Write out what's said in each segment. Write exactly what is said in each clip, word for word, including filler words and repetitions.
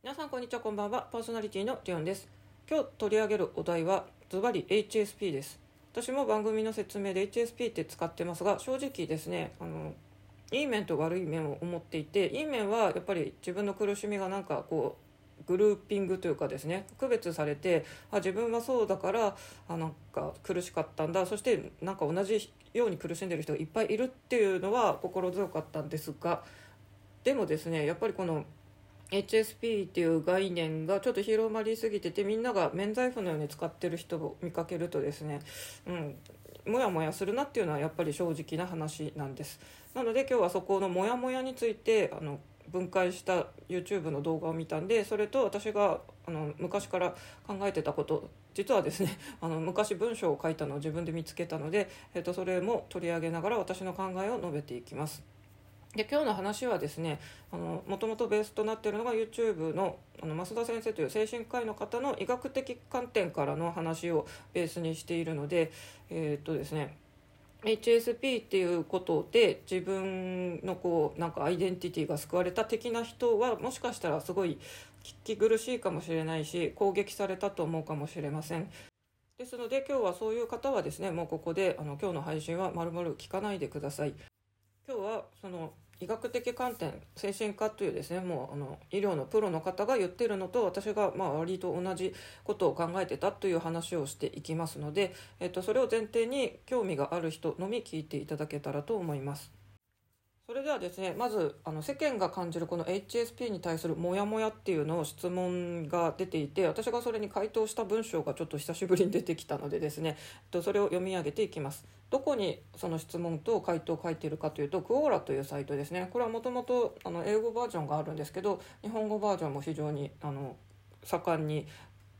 皆さんこんにちは、こんばんは。パーソナリティのリオンです。今日取り上げるお題はズバリ エイチエスピー です。私も番組の説明で エイチエスピー って使ってますが、正直ですね、あのいい面と悪い面を思っていて、いい面はやっぱり自分の苦しみがなんかこうグルーピングというかですね、区別されて、あ自分はそうだからあなんか苦しかったんだ、そしてなんか同じように苦しんでる人がいっぱいいるっていうのは心強かったんですが、でもですねやっぱりこの エイチエスピー っていう概念がちょっと広まりすぎてて、みんなが免罪符のように使ってる人を見かけるとですね、うんもやもやするなっていうのはやっぱり正直な話なんです。なので今日はそこのもやもやについてあの分解した YouTube の動画を見たんで、それと私があの昔から考えてたこと、実はですねあの昔文章を書いたのを自分で見つけたので、えっと、それも取り上げながら私の考えを述べていきます。で今日の話はですね、もともとベースとなっているのが YouTube の、 あの増田先生という精神科医の方の医学的観点からの話をベースにしているので、えーっとですね、エイチエスピー っていうことで自分のこうなんかアイデンティティが救われた的な人はもしかしたらすごい聞き苦しいかもしれないし、攻撃されたと思うかもしれません。ですので今日はそういう方はですね、もうここであの今日の配信は丸々聞かないでください。今日はその医学的観点、精神科というですね、もうあの医療のプロの方が言っているのと私がまあ割と同じことを考えてたという話をしていきますので、えっと、それを前提に興味がある人のみ聞いていただけたらと思います。それではですね、まずあの世間が感じるこの エイチエスピー に対するモヤモヤっていうのを質問が出ていて、私がそれに回答した文章がちょっと久しぶりに出てきたのでですね、それを読み上げていきます。どこにその質問と回答を書いているかというと、クオーラというサイトですね。これはもともと英語バージョンがあるんですけど、日本語バージョンも非常にあの盛んに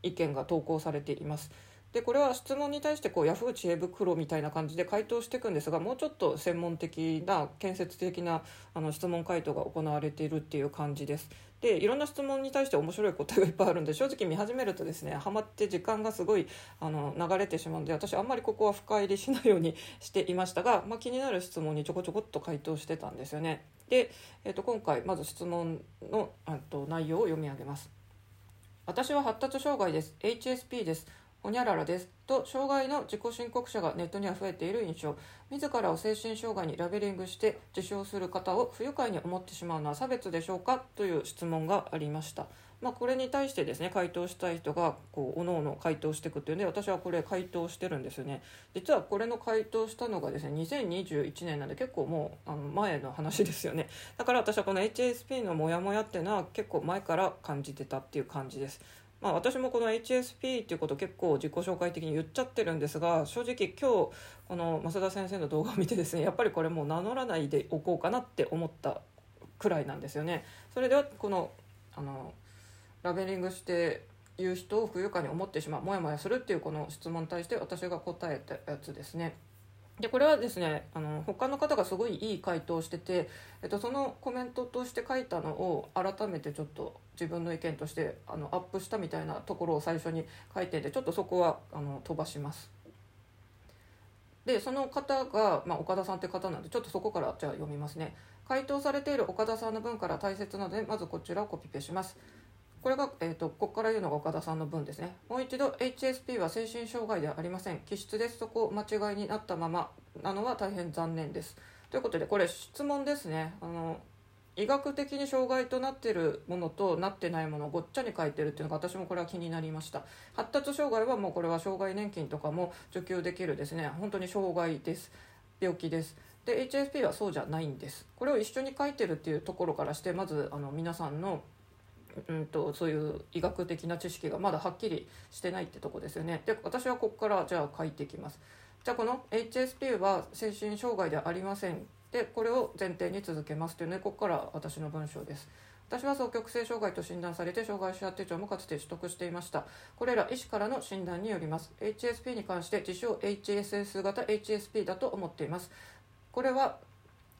意見が投稿されています。でこれは質問に対してこうヤフー知恵袋みたいな感じで回答していくんですが、もうちょっと専門的な建設的なあの質問回答が行われているっていう感じです。でいろんな質問に対して面白い答えがいっぱいあるんで、正直見始めるとですねハマって時間がすごいあの流れてしまうので、私あんまりここは深入りしないようにしていましたが、まあ、気になる質問にちょこちょこっと回答してたんですよね。で、えー、と今回まず質問のあと内容を読み上げます。私は発達障害です。 エイチエスピー です。おにゃららですと障害の自己申告者がネットには増えている印象。自らを精神障害にラベリングして自称する方を不愉快に思ってしまうのは差別でしょうかという質問がありました。まあ、これに対してですね回答したい人がこうおのおの回答していくというので、私はこれ回答してるんですよね。実はこれの回答したのがですねにせんにじゅういちねんなんで、結構もうあの前の話ですよね。だから私はこの エイチエスピー のモヤモヤっていうのは結構前から感じてたっていう感じです。まあ、私もこの エイチエスピー っていうことを結構自己紹介的に言っちゃってるんですが、正直今日この増田先生の動画を見てですね、やっぱりこれもう名乗らないでおこうかなって思ったくらいなんですよね。それではこの、あのラベリングして言う人を不愉快に思ってしまう、もやもやするっていうこの質問に対して私が答えたやつですね。でこれはですねあの他の方がすごいいい回答をしてて、えっと、そのコメントとして書いたのを改めてちょっと自分の意見としてあのアップしたみたいなところを最初に書いてんで、ちょっとそこはあの飛ばします。でその方が、まあ、岡田さんって方なんで、ちょっとそこからじゃあ読みますね。回答されている岡田さんの文から大切なので、まずこちらをコピペします。これが、えーと、ここから言うのが岡田さんの文ですね。もう一度、エイチエスピー は精神障害ではありません。気質です。そこ間違いになったままなのは大変残念です。ということで、これ質問ですね。あの医学的に障害となっているものとなってないものをごっちゃに書いてるっていうのが、私もこれは気になりました。発達障害はもうこれは障害年金とかも受給できるですね。本当に障害です。病気です。で、エイチエスピー はそうじゃないんです。これを一緒に書いてるっていうところからして、まずあの皆さんのうんとそういう医学的な知識がまだはっきりしてないってとこですよね。で私はここからじゃあ書いていきます。じゃあこの エイチエスピー は精神障害ではありません。でこれを前提に続けますというので、ここから私の文章です。私は双極性障害と診断されて、障害者手帳もかつて取得していました。これら医師からの診断によります。 エイチエスピー に関して自称 エイチエスエス 型 エイチエスピー だと思っています。これは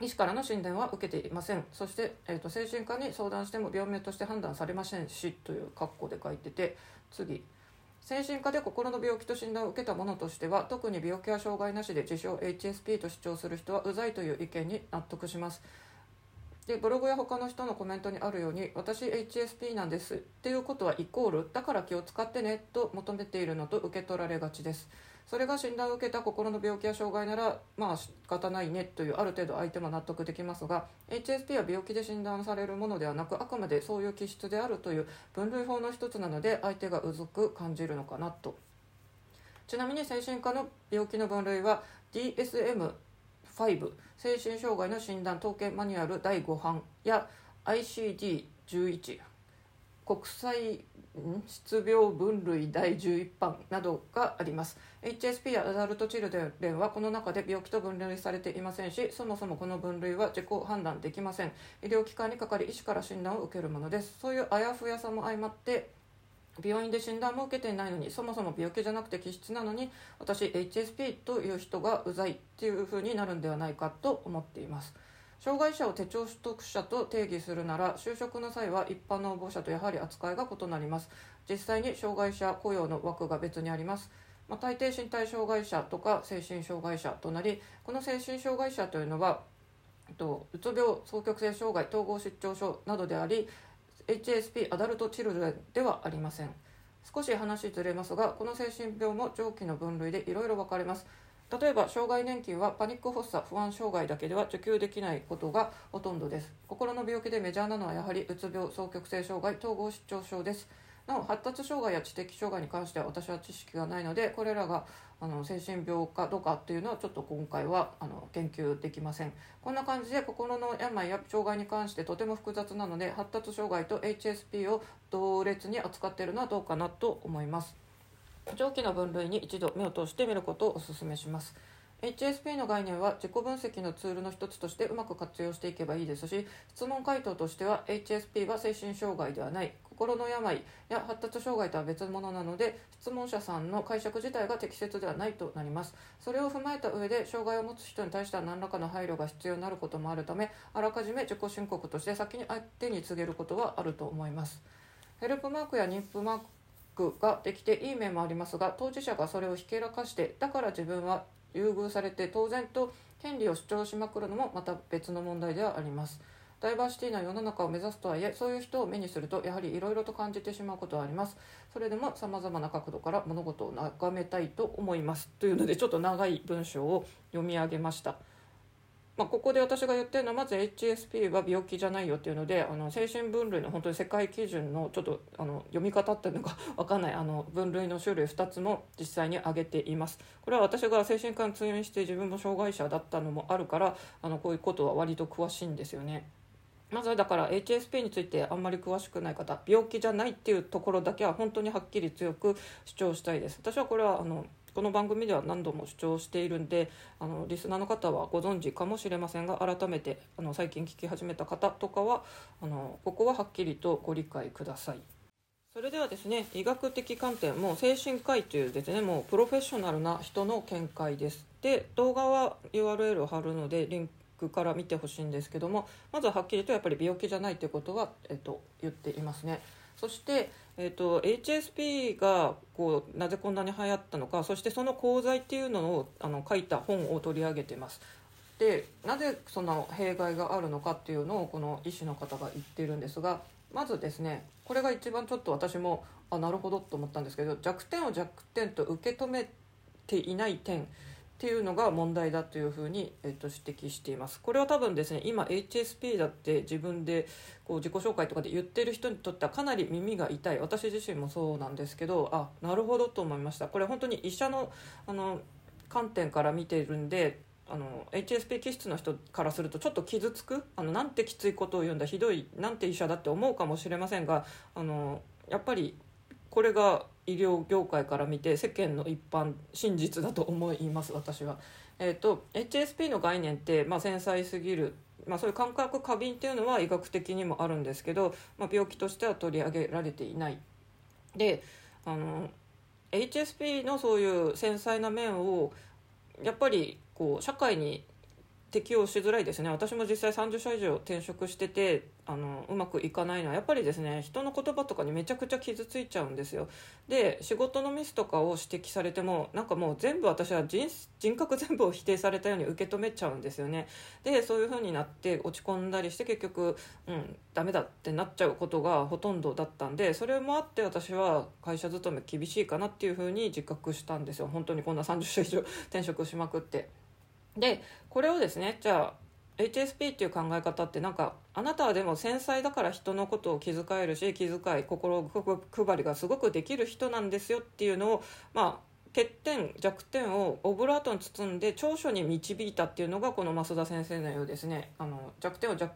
医師からの診断は受けていません。そして、えーと、精神科に相談しても病名として判断されませんしという括弧で書いてて、次、精神科で心の病気と診断を受けたものとしては、特に病気や障害なしで自称 エイチエスピー と主張する人はうざいという意見に納得します。でブログや他の人のコメントにあるように、私 エイチエスピー なんですっていうことはイコールだから気を使ってねと求めているのと受け取られがちです。それが診断を受けた心の病気や障害ならまあ仕方ないねというある程度相手も納得できますが、 エイチエスピー は病気で診断されるものではなく、あくまでそういう気質であるという分類法の一つなので、相手がうずく感じるのかなと。ちなみに精神科の病気の分類は ディーエスエム ファイブ 精神障害の診断統計マニュアルだいご版や アイシーディーじゅういち 国際失病分類だいじゅういち版などがあります。 エイチエスピー やアダルトチルドレンはこの中で病気と分類されていませんし、そもそもこの分類は自己判断できません。医療機関にかかり医師から診断を受けるものです。そういうあやふやさも相まって病院で診断も受けていないのに、そもそも病気じゃなくて気質なのに私 エイチエスピー という人がうざいっていう風になるんではないかと思っています。障害者を手帳取得者と定義するなら、就職の際は一般の応募者とやはり扱いが異なります。実際に障害者雇用の枠が別にあります。まあ、大抵身体障害者とか精神障害者となり、この精神障害者というのはとうつ病、双極性障害、統合失調症などであり、エイチエスピー アダルトチルドレンではありません。少し話ずれますが、この精神病も上記の分類でいろいろ分かれます。例えば障害年金はパニック発作、不安障害だけでは受給できないことがほとんどです。心の病気でメジャーなのはやはりうつ病、双極性障害、統合失調症です。なお発達障害や知的障害に関しては私は知識がないので、これらがあの精神病かどうかというのはちょっと今回はあの研究できません。こんな感じで心の病や障害に関してとても複雑なので、発達障害と エイチエスピー を同列に扱っているのはどうかなと思います。上記の分類に一度目を通してみることをお勧めします。 エイチエスピー の概念は自己分析のツールの一つとしてうまく活用していけばいいですし、質問回答としては エイチエスピー は精神障害ではない、心の病や発達障害とは別物なので、質問者さんの解釈自体が適切ではないとなります。それを踏まえた上で、障害を持つ人に対しては何らかの配慮が必要になることもあるため、あらかじめ自己申告として先に相手に告げることはあると思います。ヘルプマークや妊婦マークができていい面もありますが、当事者がそれをひけらかして、だから自分は優遇されて当然と権利を主張しまくるのもまた別の問題ではあります。ダイバーシティな世の中を目指すとはいえ、そういう人を目にするとやはりいろいろと感じてしまうことはあります。それでもさまざまな角度から物事を眺めたいと思いますというので、ちょっと長い文章を読み上げました。まあ、ここで私が言ってるのは、まず エイチエスピー は病気じゃないよっていうので、あの精神分類の本当に世界基準のちょっとあの読み方っていうのが分かんないあの分類の種類ふたつも実際に挙げています。これは私が精神科に通院して自分も障害者だったのもあるから、あのこういうことは割と詳しいんですよね。まずだから エイチエスピー についてあんまり詳しくない方、病気じゃないっていうところだけは本当にはっきり強く主張したいです。私はこれはあのこの番組では何度も主張しているんで、あのリスナーの方はご存知かもしれませんが、改めてあの最近聞き始めた方とかはあのここははっきりとご理解ください。それではですね、医学的観点も精神科医というですね、もうプロフェッショナルな人の見解です。で、動画は ユーアールエル を貼るのでリンクから見てほしいんですけども、まずははっきりとやっぱり病気じゃないということは、えっと、言っていますね。そして、えー、と エイチエスピー がこうなぜこんなに流行ったのか、そしてその功罪っていうのをあの書いた本を取り上げています。で、なぜその弊害があるのかっていうのをこの医師の方が言っているんですが、まずですね、これが一番ちょっと私もあなるほどと思ったんですけど、弱点を弱点と受け止めていない点っていうのが問題だというふうに、えっと、指摘しています。これは多分ですね、今 エイチエスピー だって自分でこう自己紹介とかで言ってる人にとってはかなり耳が痛い、私自身もそうなんですけど、あ、なるほどと思いました。これ本当に医者の、あの観点から見てるんで、あの エイチエスピー 気質の人からするとちょっと傷つく、あのなんてきついことを言うんだ、ひどい、なんて医者だって思うかもしれませんが、あのやっぱりこれが医療業界から見て世間の一般真実だと思います、私は。えーと、エイチエスピー の概念って、まあ、繊細すぎる、まあ、そういう感覚過敏っていうのは医学的にもあるんですけど、まあ、病気としては取り上げられていない。で、あの エイチエスピー のそういう繊細な面をやっぱりこう社会に適応しづらいですね。私も実際さんじゅっしゃ以上転職しててあのうまくいかないのはやっぱりですね、人の言葉とかにめちゃくちゃ傷ついちゃうんですよ。で仕事のミスとかを指摘されてもなんかもう全部私は 人, 人格全部を否定されたように受け止めちゃうんですよね。でそういう風になって落ち込んだりして結局、うん、ダメだってなっちゃうことがほとんどだったんで、それもあって私は会社勤め厳しいかなっていう風に自覚したんですよ。本当にこんなさんじゅっしゃ以上転職しまくって。でこれをですね、じゃあ エイチエスピー っていう考え方ってなんかあなたはでも繊細だから人のことを気遣えるし気遣い心配りがすごくできる人なんですよっていうのを、まあ欠点弱点をオブラートに包んで長所に導いたっていうのがこの増田先生のようですね。あの弱点を弱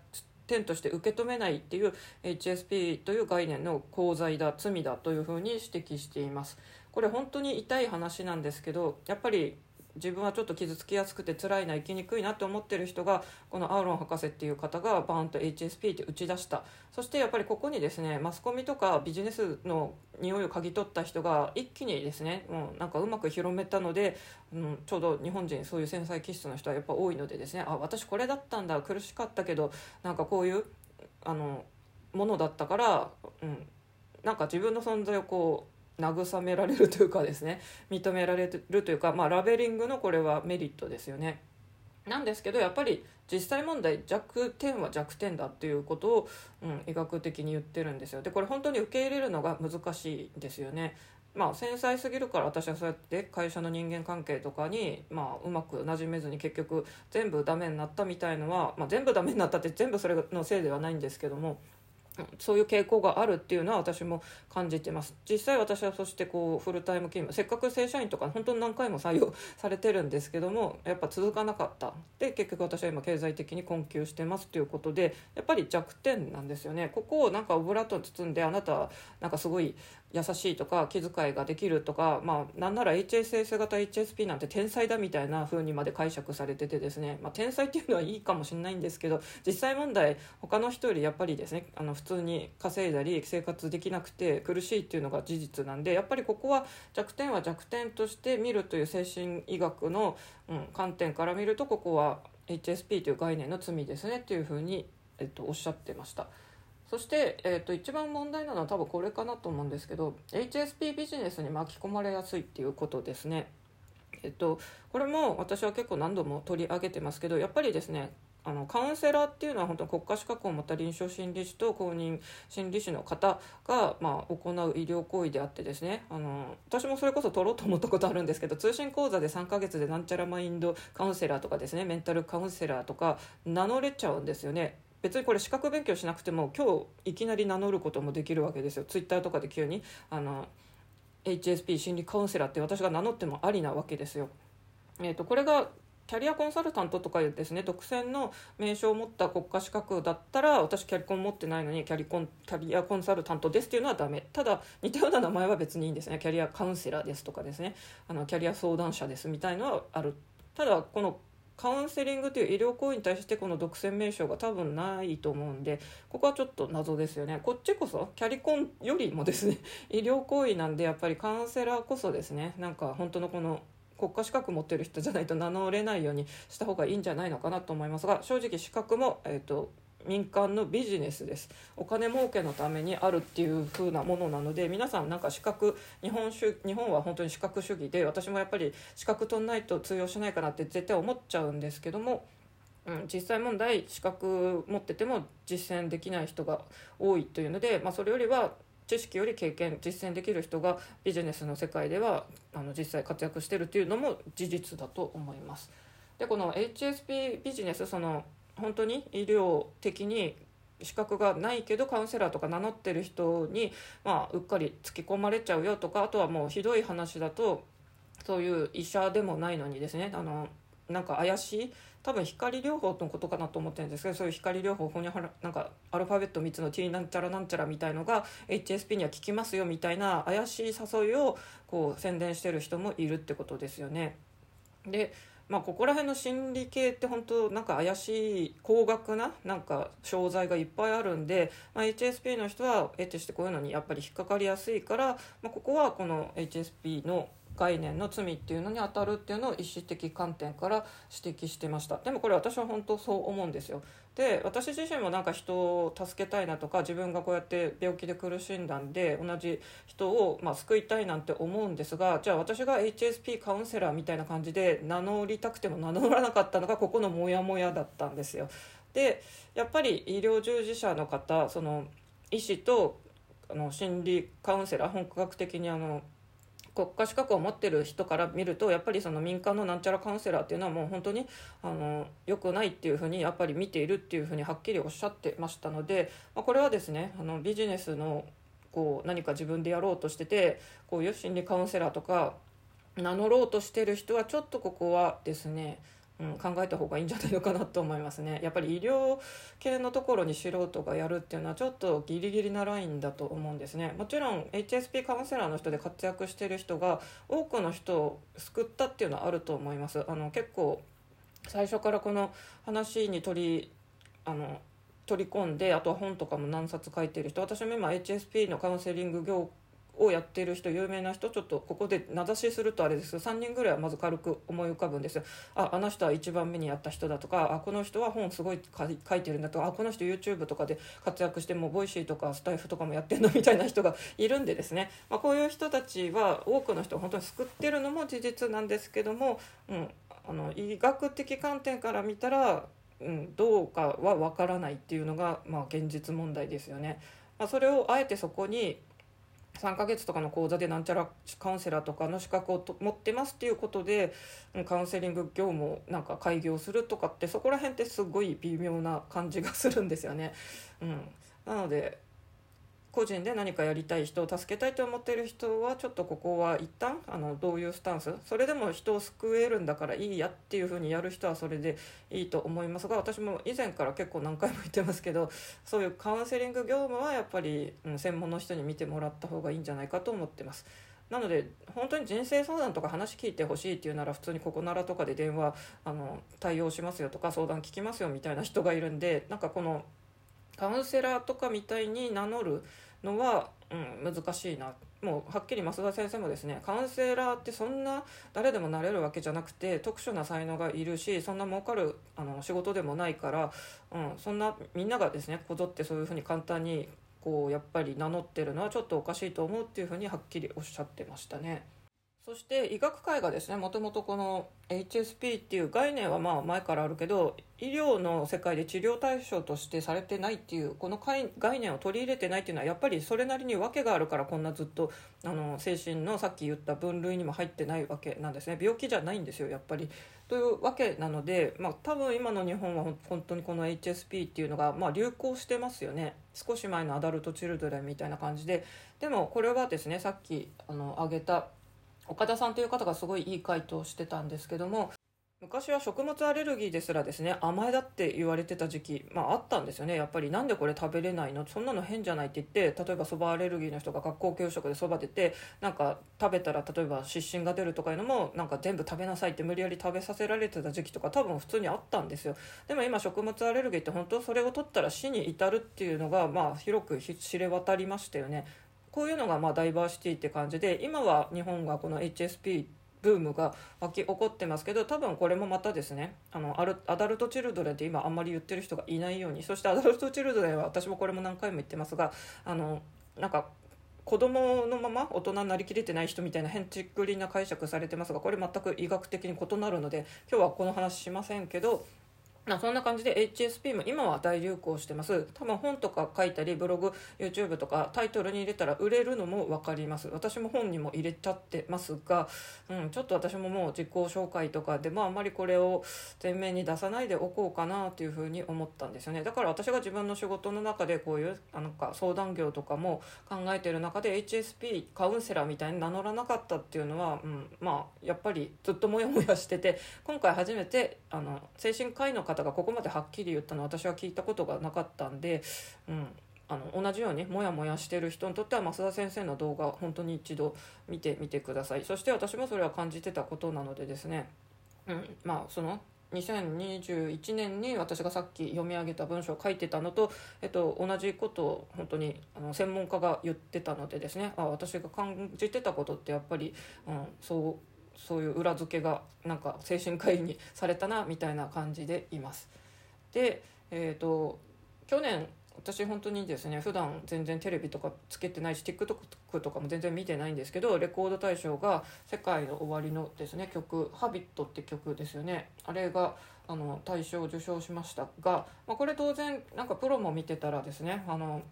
点として受け止めないっていう エイチエスピー という概念の功罪だ罪だというふうに指摘しています。これ本当に痛い話なんですけど、やっぱり自分はちょっと傷つきやすくて辛いな生きにくいなと思ってる人がこのアーロン博士っていう方がバーンと エイチエスピー って打ち出した。そしてやっぱりここにですねマスコミとかビジネスの匂いを嗅ぎ取った人が一気にですねもうなんかうまく広めたので、うん、ちょうど日本人そういう繊細気質の人はやっぱ多いのでですね、あ私これだったんだ苦しかったけどなんかこういうあのものだったから、うん、なんか自分の存在をこう慰められるというかですね認められるというか、まあ、ラベリングのこれはメリットですよね。なんですけどやっぱり実際問題弱点は弱点だっていうことを、うん、医学的に言ってるんですよ。でこれ本当に受け入れるのが難しいですよね。まあ繊細すぎるから私はそうやって会社の人間関係とかに、まあ、うまくなじめずに結局全部ダメになったみたいのは、まあ、全部ダメになったって全部それのせいではないんですけども、そういう傾向があるっていうのは私も感じてます。実際私はそしてこうフルタイム勤務、せっかく正社員とか本当に何回も採用されてるんですけどもやっぱ続かなかった。で結局私は今経済的に困窮してますということでやっぱり弱点なんですよね。ここをなんかオブラートに包んであなたはなんかすごい優しいとか気遣いができるとか、まあ、なんなら エイチエスエス 型 エイチエスピー なんて天才だみたいな風にまで解釈されててですね、まあ、天才っていうのはいいかもしれないんですけど実際問題他の人よりやっぱりですねあの普通に稼いだり生活できなくて苦しいっていうのが事実なんでやっぱりここは弱点は弱点として見るという精神医学の、うん、観点から見るとここは エイチエスピー という概念の罪ですねっていう風に、えっと、おっしゃってました。そして、えー、と一番問題なのは多分これかなと思うんですけど エイチエスピー ビジネスに巻き込まれやすいっていうことですね、えー、とこれも私は結構何度も取り上げてますけどやっぱりですねあのカウンセラーっていうのは本当に国家資格を持った臨床心理士と公認心理士の方が、まあ、行う医療行為であってですねあの私もそれこそ取ろうと思ったことあるんですけど通信講座でさんかげつでなんちゃらマインドカウンセラーとかですねメンタルカウンセラーとか名乗れちゃうんですよね。別にこれ資格勉強しなくても今日いきなり名乗ることもできるわけですよ。ツイッターとかで急にあの エイチエスピー 心理カウンセラーって私が名乗ってもありなわけですよ、えーと、これがキャリアコンサルタントとかですね独占の名称を持った国家資格だったら私キャリコン持ってないのにキャリコン、キャリアコンサルタントですっていうのはダメ。ただ似たような名前は別にいいんですね。キャリアカウンセラーですとかですねあのキャリア相談者ですみたいのはある。ただこのカウンセリングという医療行為に対してこの独占名称が多分ないと思うんでここはちょっと謎ですよね。こっちこそキャリコンよりもですね医療行為なんでやっぱりカウンセラーこそですねなんか本当のこの国家資格持ってる人じゃないと名乗れないようにした方がいいんじゃないのかなと思いますが、正直資格も、えーと民間のビジネスです。お金儲けのためにあるっていう風なものなので皆さんなんか資格日本主日本は本当に資格主義で私もやっぱり資格取んないと通用しないかなって絶対思っちゃうんですけども、うん、実際問題資格持ってても実践できない人が多いというので、まあ、それよりは知識より経験実践できる人がビジネスの世界ではあの実際活躍してるというのも事実だと思います。でこの エイチエスピー ビジネスその本当に医療的に資格がないけどカウンセラーとか名乗ってる人に、まあ、うっかり突き込まれちゃうよとかあとはもうひどい話だとそういう医者でもないのにですねあのなんか怪しい多分光療法のことかなと思ってるんですけどそういう光療法なんかアルファベットみっつの T なんちゃらなんちゃらみたいのが エイチエスピー には効きますよみたいな怪しい誘いをこう宣伝してる人もいるってことですよね。でまあ、ここら辺の心理系って本当なんか怪しい高額ななんか商材がいっぱいあるんで、まあ、エイチエスピー の人は得てしてこういうのにやっぱり引っかかりやすいから、まあ、ここはこの エイチエスピー の概念の罪っていうのに当たるっていうのを意識的観点から指摘してました。でもこれ私は本当そう思うんですよ。で、私自身もなんか人を助けたいなとか、自分がこうやって病気で苦しんだんで同じ人をまあ救いたいなんて思うんですが、じゃあ私が エイチエスピー カウンセラーみたいな感じで名乗りたくても名乗らなかったのがここのモヤモヤだったんですよ。で、やっぱり医療従事者の方、その医師とあの心理カウンセラー、本格的にあの国家資格を持ってる人から見ると、やっぱりその民間のなんちゃらカウンセラーっていうのはもう本当にあの良くないっていうふうにやっぱり見ているっていうふうにはっきりおっしゃってましたので、まあ、これはですね、あのビジネスのこう何か自分でやろうとしてて、こういう心理カウンセラーとか名乗ろうとしてる人はちょっとここはですね、うん、考えた方がいいんじゃないのかなと思いますね。やっぱり医療系のところに素人がやるっていうのはちょっとギリギリなラインだと思うんですね。もちろん エイチエスピー カウンセラーの人で活躍している人が多くの人を救ったっていうのはあると思います。あの結構最初からこの話に取りあの取り込んで、あとは本とかも何冊書いている人、私も今 エイチエスピー のカウンセリング業をやっている人、有名な人、ちょっとここで名指しするとあれですけど、さんにんぐらいはまず軽く思い浮かぶんですよ。あ、あの人は一番目にやった人だとか、あ、この人は本すごい書いてるんだとか、あ、この人 YouTube とかで活躍してもうボイシーとかスタイフとかもやってるのみたいな人がいるんでですね、まあ、こういう人たちは多くの人を本当に救ってるのも事実なんですけども、うん、あの医学的観点から見たら、うん、どうかは分からないっていうのが、まあ、現実問題ですよね。まあ、それをあえてそこにさんかげつとかの講座でなんちゃらカウンセラーとかの資格を持ってますっていうことでカウンセリング業務をなんか開業するとかって、そこら辺ってすごい微妙な感じがするんですよね、うん、なので個人で何かやりたい人を助けたいと思っている人はちょっとここは一旦あのどういうスタンス、それでも人を救えるんだからいいやっていう風にやる人はそれでいいと思いますが、私も以前から結構何回も言ってますけど、そういうカウンセリング業務はやっぱり、うん、専門の人に見てもらった方がいいんじゃないかと思ってます。なので本当に人生相談とか話聞いてほしいっていうなら、普通にここならとかで電話あの対応しますよとか相談聞きますよみたいな人がいるんで、なんかこのカウンセラーとかみたいに名乗るのは、うん、難しいな。もうはっきり増田先生もですね、カウンセラーってそんな誰でもなれるわけじゃなくて、特殊な才能がいるし、そんな儲かるあの仕事でもないから、うん、そんなみんながですねこぞってそういうふうに簡単にこうやっぱり名乗ってるのはちょっとおかしいと思うっていうふうにはっきりおっしゃってましたね。そして医学界がですね、もともとこの エイチエスピー っていう概念はまあ前からあるけど、医療の世界で治療対象としてされてないっていう、この概念を取り入れてないっていうのはやっぱりそれなりに訳があるから、こんなずっとあの精神のさっき言った分類にも入ってないわけなんですね。病気じゃないんですよやっぱりというわけなので、まあ、多分今の日本は本当にこの エイチエスピー っていうのがまあ流行してますよね。少し前のアダルトチルドレンみたいな感じで。でもこれはですね、さっきあの挙げた岡田さんという方がすごいいい回答をしてたんですけども、昔は食物アレルギーですらですね、甘えだって言われてた時期、まあ、あったんですよね。やっぱりなんでこれ食べれないの、そんなの変じゃないって言って、例えばそばアレルギーの人が学校給食でそば出て、なんか食べたら例えば湿疹が出るとかいうのも、なんか全部食べなさいって無理やり食べさせられてた時期とか多分普通にあったんですよ。でも今食物アレルギーって本当それを取ったら死に至るっていうのが、まあ、広く知れ渡りましたよね。こういうのがまあダイバーシティって感じで、今は日本がこの エイチエスピー ブームが巻き起こってますけど、多分これもまたですね、あのアダルトチルドレンって今あんまり言ってる人がいないように、そしてアダルトチルドレンは私もこれも何回も言ってますが、あのなんか子供のまま大人になりきれてない人みたいな変ちっくりな解釈されてますが、これ全く医学的に異なるので今日はこの話しませんけど、そんな感じで エイチエスピー も今は大流行してます。多分本とか書いたりブログ YouTube とかタイトルに入れたら売れるのも分かります。私も本にも入れちゃってますが、うん、ちょっと私ももう自己紹介とかでもあんまりこれを前面に出さないでおこうかなというふうに思ったんですよね。だから私が自分の仕事の中でこういうなんか相談業とかも考えている中で エイチエスピー カウンセラーみたいに名乗らなかったっていうのは、うん、まあやっぱりずっとモヤモヤしてて、今回初めてあの精神科医の方方がここまではっきり言ったのは私は聞いたことがなかったんで、うん、あの同じようにモヤモヤしてる人にとっては増田先生の動画本当に一度見てみてください。そして私もそれは感じてたことなのでですね、うん、まあそのにせんにじゅういちねんに私がさっき読み上げた文章を書いてたのと、えっと、同じことを本当にあの専門家が言ってたのでですね、あ、私が感じてたことってやっぱり、うん、そう、そういう裏付けがなんか精神科医にされたなみたいな感じでいます。で、えっと、去年私本当にですね、普段全然テレビとかつけてないし TikTok とかも全然見てないんですけど、レコード大賞が世界の終わりのですね曲「Habit」って曲ですよね、あれがあの大賞を受賞しましたが、まあ、これ当然なんかプロも見てたらですね、あの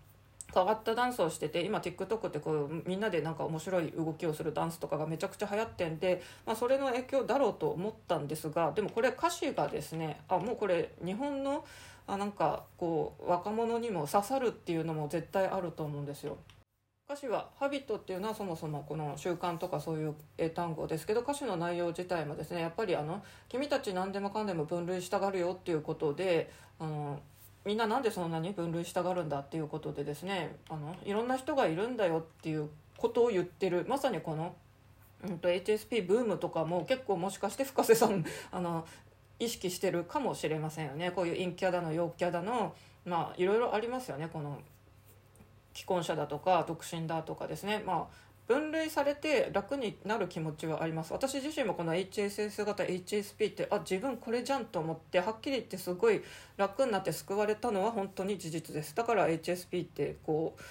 変わったダンスをしてて、今 TikTok ってこうみんなでなんか面白い動きをするダンスとかがめちゃくちゃ流行ってんで、まあ、それの影響だろうと思ったんですが、でもこれ歌詞がですね、あ、もうこれ日本のあなんかこう若者にも刺さるっていうのも絶対あると思うんですよ。歌詞は「ハビット」っていうのはそもそもこの習慣とかそういう英単語ですけど、歌詞の内容自体もですね、やっぱりあの君たち何でもかんでも分類したがるよっていうことで、あのみんななんでそんなに分類したがるんだっていうことでですね、あのいろんな人がいるんだよっていうことを言ってる、まさにこの、うん、と エイチエスピー ブームとかも結構もしかして深瀬さんあの意識してるかもしれませんよね。こういう陰キャだの陽キャだの、まあいろいろありますよね、この既婚者だとか独身だとかですね、まあ分類されて楽になる気持ちはあります。私自身もこの エイチエスエス 型 エイチエスピー って、あ、自分これじゃんと思って、はっきり言ってすごい楽になって救われたのは本当に事実です。だから エイチエスピー ってこう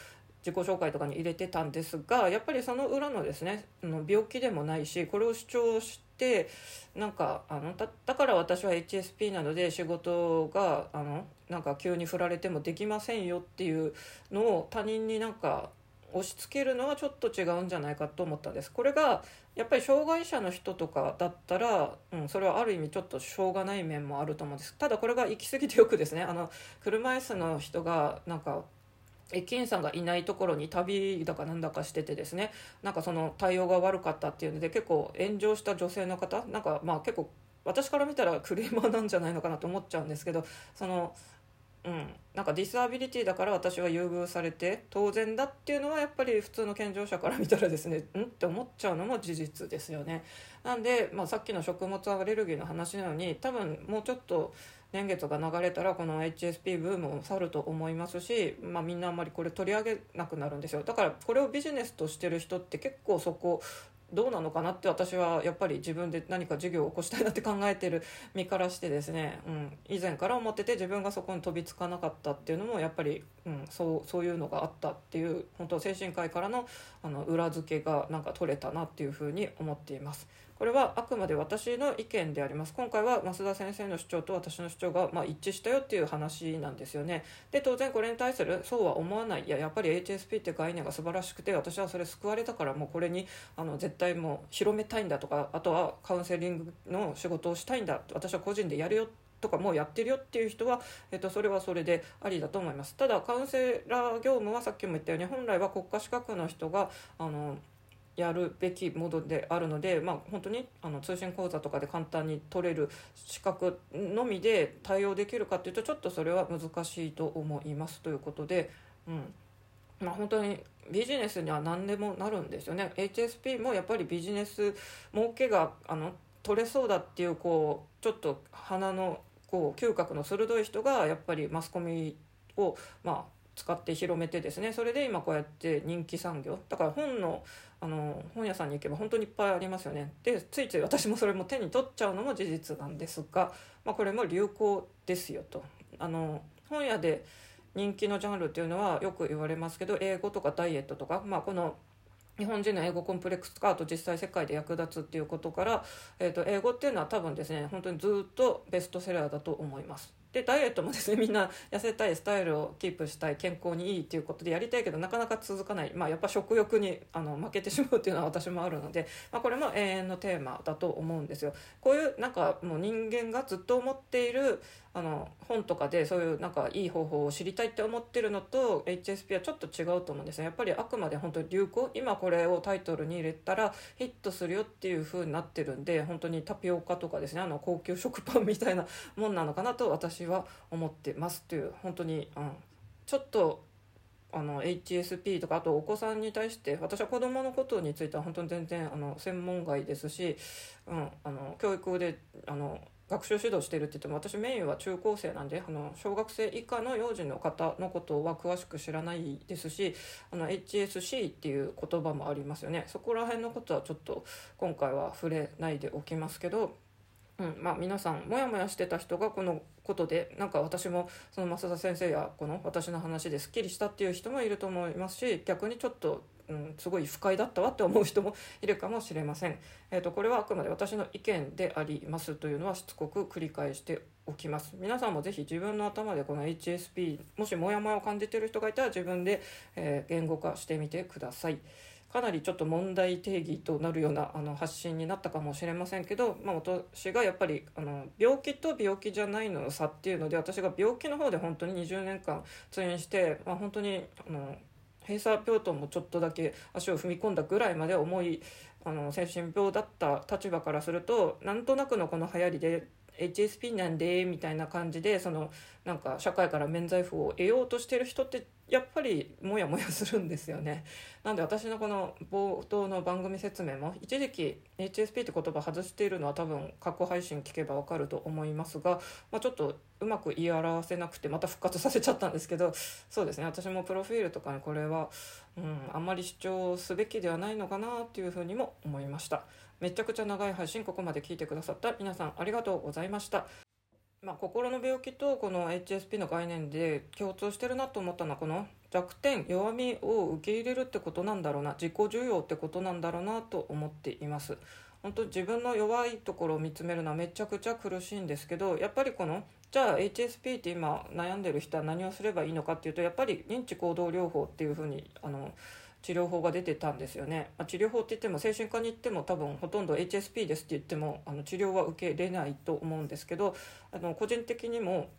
自己紹介とかに入れてたんですが、やっぱりその裏のですね、病気でもないし、これを主張してなんかあの だ, だから私は エイチエスピー なので仕事があのなんか急に振られてもできませんよっていうのを他人になんか押し付けるのはちょっと違うんじゃないかと思ったんです。これがやっぱり障害者の人とかだったら、うん、それはある意味ちょっとしょうがない面もあると思うんです。ただこれが行き過ぎてよくですね、あの車椅子の人がなんか駅員さんがいないところに旅だかなんだかしててですね、なんかその対応が悪かったっていうので結構炎上した女性の方、なんかまあ結構私から見たらクレーマーなんじゃないのかなと思っちゃうんですけど、そのうん、なんかディスアビリティだから私は優遇されて当然だっていうのはやっぱり普通の健常者から見たらですね、んって思っちゃうのも事実ですよね。なんで、まあ、さっきの食物アレルギーの話なのに、多分もうちょっと年月が流れたらこの エイチエスピー ブームも去ると思いますし、まあ、みんなあんまりこれ取り上げなくなるんですよ。だからこれをビジネスとしてる人って結構そこどうなのかなって、私はやっぱり自分で何か事業を起こしたいなって考えてる身からしてですね、うん、以前から思ってて、自分がそこに飛びつかなかったっていうのもやっぱり、うん、そう、そういうのがあったっていう、本当精神科医からの、あの裏付けがなんか取れたなっていうふうに思っています。これはあくまで私の意見であります。今回は増田先生の主張と私の主張がまあ一致したよっていう話なんですよね。で、当然これに対するそうは思わない、いややっぱり エイチエスピー って概念が素晴らしくて私はそれ救われたから、もうこれにあの絶対もう広めたいんだとか、あとはカウンセリングの仕事をしたいんだ、私は個人でやるよとかもうやってるよっていう人は、えっと、それはそれでありだと思います。ただカウンセラー業務はさっきも言ったように本来は国家資格の人があのやるべきものであるので、まあ、本当にあの通信講座とかで簡単に取れる資格のみで対応できるかというとちょっとそれは難しいと思いますということで、うん、まあ、本当にビジネスには何でもなるんですよね。 エイチエスピー もやっぱりビジネス儲けがあの取れそうだっていう、こうちょっと鼻のこう嗅覚の鋭い人がやっぱりマスコミをまあ使って広めてですね、それで今こうやって人気産業だから、本のあの本屋さんに行けば本当にいっぱいありますよね。でついつい私もそれも手に取っちゃうのも事実なんですが、まあ、これも流行ですよと。あの本屋で人気のジャンルっていうのはよく言われますけど、英語とかダイエットとか、まあ、この日本人の英語コンプレックスとか、あと実際世界で役立つっていうことから、えーと、英語っていうのは多分ですね本当にずっとベストセラーだと思います。でダイエットもですね、みんな痩せたい、スタイルをキープしたい、健康にいいということでやりたいけどなかなか続かない、まあ、やっぱ食欲にあの負けてしまうっていうのは私もあるので、まあ、これも永遠のテーマだと思うんですよ。こういうなんかもう人間がずっと思っているあの本とかでそういうなんかいい方法を知りたいって思ってるのと エイチエスピー はちょっと違うと思うんですね。やっぱりあくまで本当に流行、今これをタイトルに入れたらヒットするよっていう風になってるんで、本当にタピオカとかですね、あの高級食パンみたいなもんなのかなと私は思ってますという、本当に、うん、ちょっとあの エイチエスピー とか、あとお子さんに対して、私は子どものことについては本当に全然あの専門外ですし、うん、あの教育であの学習指導しているって言っても、私メインは中高生なんで、あの小学生以下の幼児の方のことは詳しく知らないですし、あの エイチエスシー っていう言葉もありますよね。そこら辺のことはちょっと今回は触れないでおきますけど、うんまあ、皆さんモヤモヤしてた人がこのことで、なんか私もその増田先生やこの私の話ですっきりしたっていう人もいると思いますし、逆にちょっとうん、すごい不快だったわって思う人もいるかもしれません、えーと、これはあくまで私の意見でありますというのはしつこく繰り返しておきます。皆さんもぜひ自分の頭でこの エイチエスピー、 もしモヤモヤを感じている人がいたら自分で、えー、言語化してみてください。かなりちょっと問題定義となるようなあの発信になったかもしれませんけど、まあ、私がやっぱりあの病気と病気じゃないの差っていうので、私が病気の方で本当ににじゅうねんかん通院して、まあ、本当にあの閉鎖病棟もちょっとだけ足を踏み込んだぐらいまで重いあの精神病だった立場からすると、なんとなくのこの流行りで エイチエスピー なんでみたいな感じで、そのなんか社会から免罪符を得ようとしてる人ってやっぱりモヤモヤするんですよね。なんで私のこの冒頭の番組説明も、一時期 エイチエスピー って言葉外しているのは多分過去配信聞けばわかると思いますが、まあ、ちょっとうまく言い表せなくてまた復活させちゃったんですけど、そうですね、私もプロフィールとかにこれは、うん、あんまり主張すべきではないのかなっていうふうにも思いました。めちゃくちゃ長い配信、ここまで聞いてくださった皆さんありがとうございました。まあ、心の病気とこの エイチエスピー の概念で共通してるなと思ったのは、この弱点弱みを受け入れるってことなんだろうな、自己需要ってことなんだろうなと思っています。本当自分の弱いところを見つめるのはめちゃくちゃ苦しいんですけど、やっぱりこのじゃあ エイチエスピー って今悩んでる人は何をすればいいのかっていうと、やっぱり認知行動療法っていうふうにあの治療法が出てたんですよね。治療法って言っても精神科に行っても多分ほとんど エイチエスピー ですって言ってもあの治療は受けれないと思うんですけど、あの個人的にも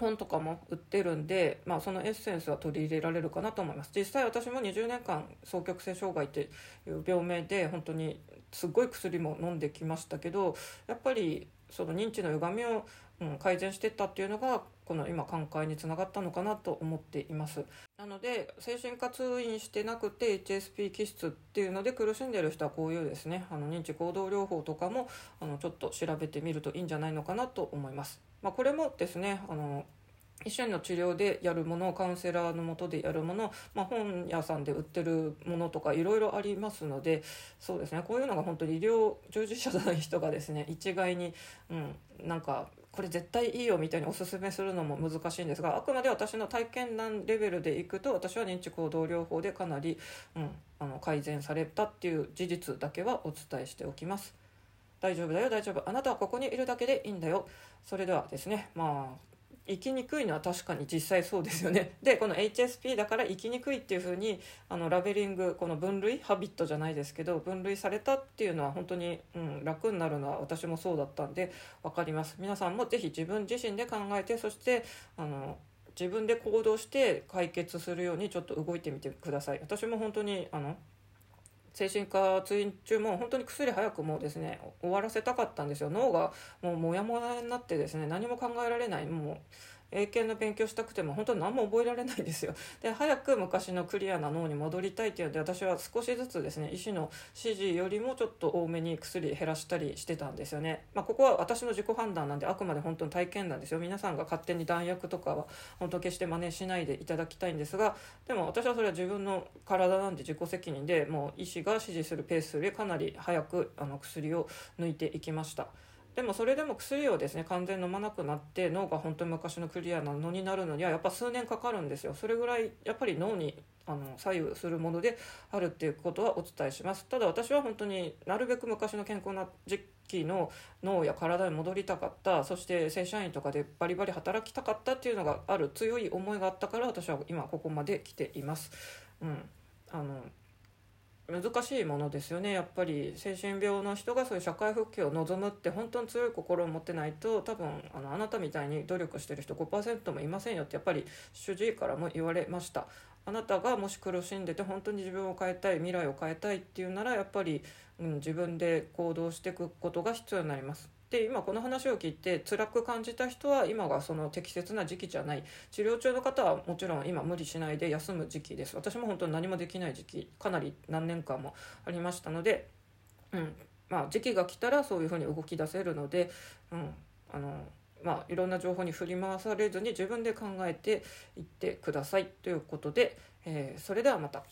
本とかも売ってるんで、まあ、そのエッセンスは取り入れられるかなと思います。実際私もにじゅうねんかん双極性障害っていう病名で本当にすごい薬も飲んできましたけど、やっぱりその認知の歪みをうん、改善していったっていうのがこの今寛解につながったのかなと思っています。なので精神科通院してなくて エイチエスピー 気質っていうので苦しんでいる人はこういうですね、あの認知行動療法とかもあのちょっと調べてみるといいんじゃないのかなと思います。まあ、これもですね、あの一緒の治療でやるもの、カウンセラーの下でやるもの、まあ、本屋さんで売ってるものとかいろいろありますので、そうですね、こういうのが本当に医療従事者じゃない人がですね一概に、うん、なんかこれ絶対いいよみたいにおすすめするのも難しいんですが、あくまで私の体験談レベルでいくと、私は認知行動療法でかなり、うん、あの改善されたっていう事実だけはお伝えしておきます。大丈夫だよ大丈夫、あなたはここにいるだけでいいんだよ。それではですね、まあ生きにくいのは確かに実際そうですよね。でこの エイチエスピー だから生きにくいっていう風にあのラベリング、この分類ハビットじゃないですけど分類されたっていうのは本当に、うん、楽になるのは私もそうだったんで分かります。皆さんもぜひ自分自身で考えて、そしてあの自分で行動して解決するようにちょっと動いてみてください。私も本当にあの精神科通院中も本当に薬早くもうですね終わらせたかったんですよ。脳がもうモヤモヤになってですね何も考えられない、もう英検の勉強したくても本当に何も覚えられないんですよ。で早く昔のクリアな脳に戻りたいというので、私は少しずつですね医師の指示よりもちょっと多めに薬減らしたりしてたんですよね。まあ、ここは私の自己判断なんであくまで本当に体験なんですよ。皆さんが勝手に弾薬とかは本当決して真似しないでいただきたいんですが、でも私はそれは自分の体なんで自己責任で、もう医師が指示するペースよりかなり早くあの薬を抜いていきました。でもそれでも薬をですね完全に飲まなくなって脳が本当に昔のクリアなのになるのにはやっぱ数年かかるんですよ。それぐらいやっぱり脳にあの左右するものであるっていうことはお伝えします。ただ私は本当になるべく昔の健康な時期の脳や体に戻りたかった、そして正社員とかでバリバリ働きたかったっていうのがある強い思いがあったから、私は今ここまで来ています。うん、あの難しいものですよね。やっぱり精神病の人がそういう社会復帰を望むって本当に強い心を持ってないと、多分あのあなたみたいに努力してる人 ごパーセント もいませんよってやっぱり主治医からも言われました。あなたがもし苦しんでて本当に自分を変えたい、未来を変えたいっていうならやっぱり、うん、自分で行動していくことが必要になります。で今この話を聞いて辛く感じた人は今がその適切な時期じゃない、治療中の方はもちろん今無理しないで休む時期です。私も本当に何もできない時期かなり何年間もありましたので、うんまあ、時期が来たらそういうふうに動き出せるので、うん、あの、まあ、いろんな情報に振り回されずに自分で考えていってくださいということで、えー、それではまた。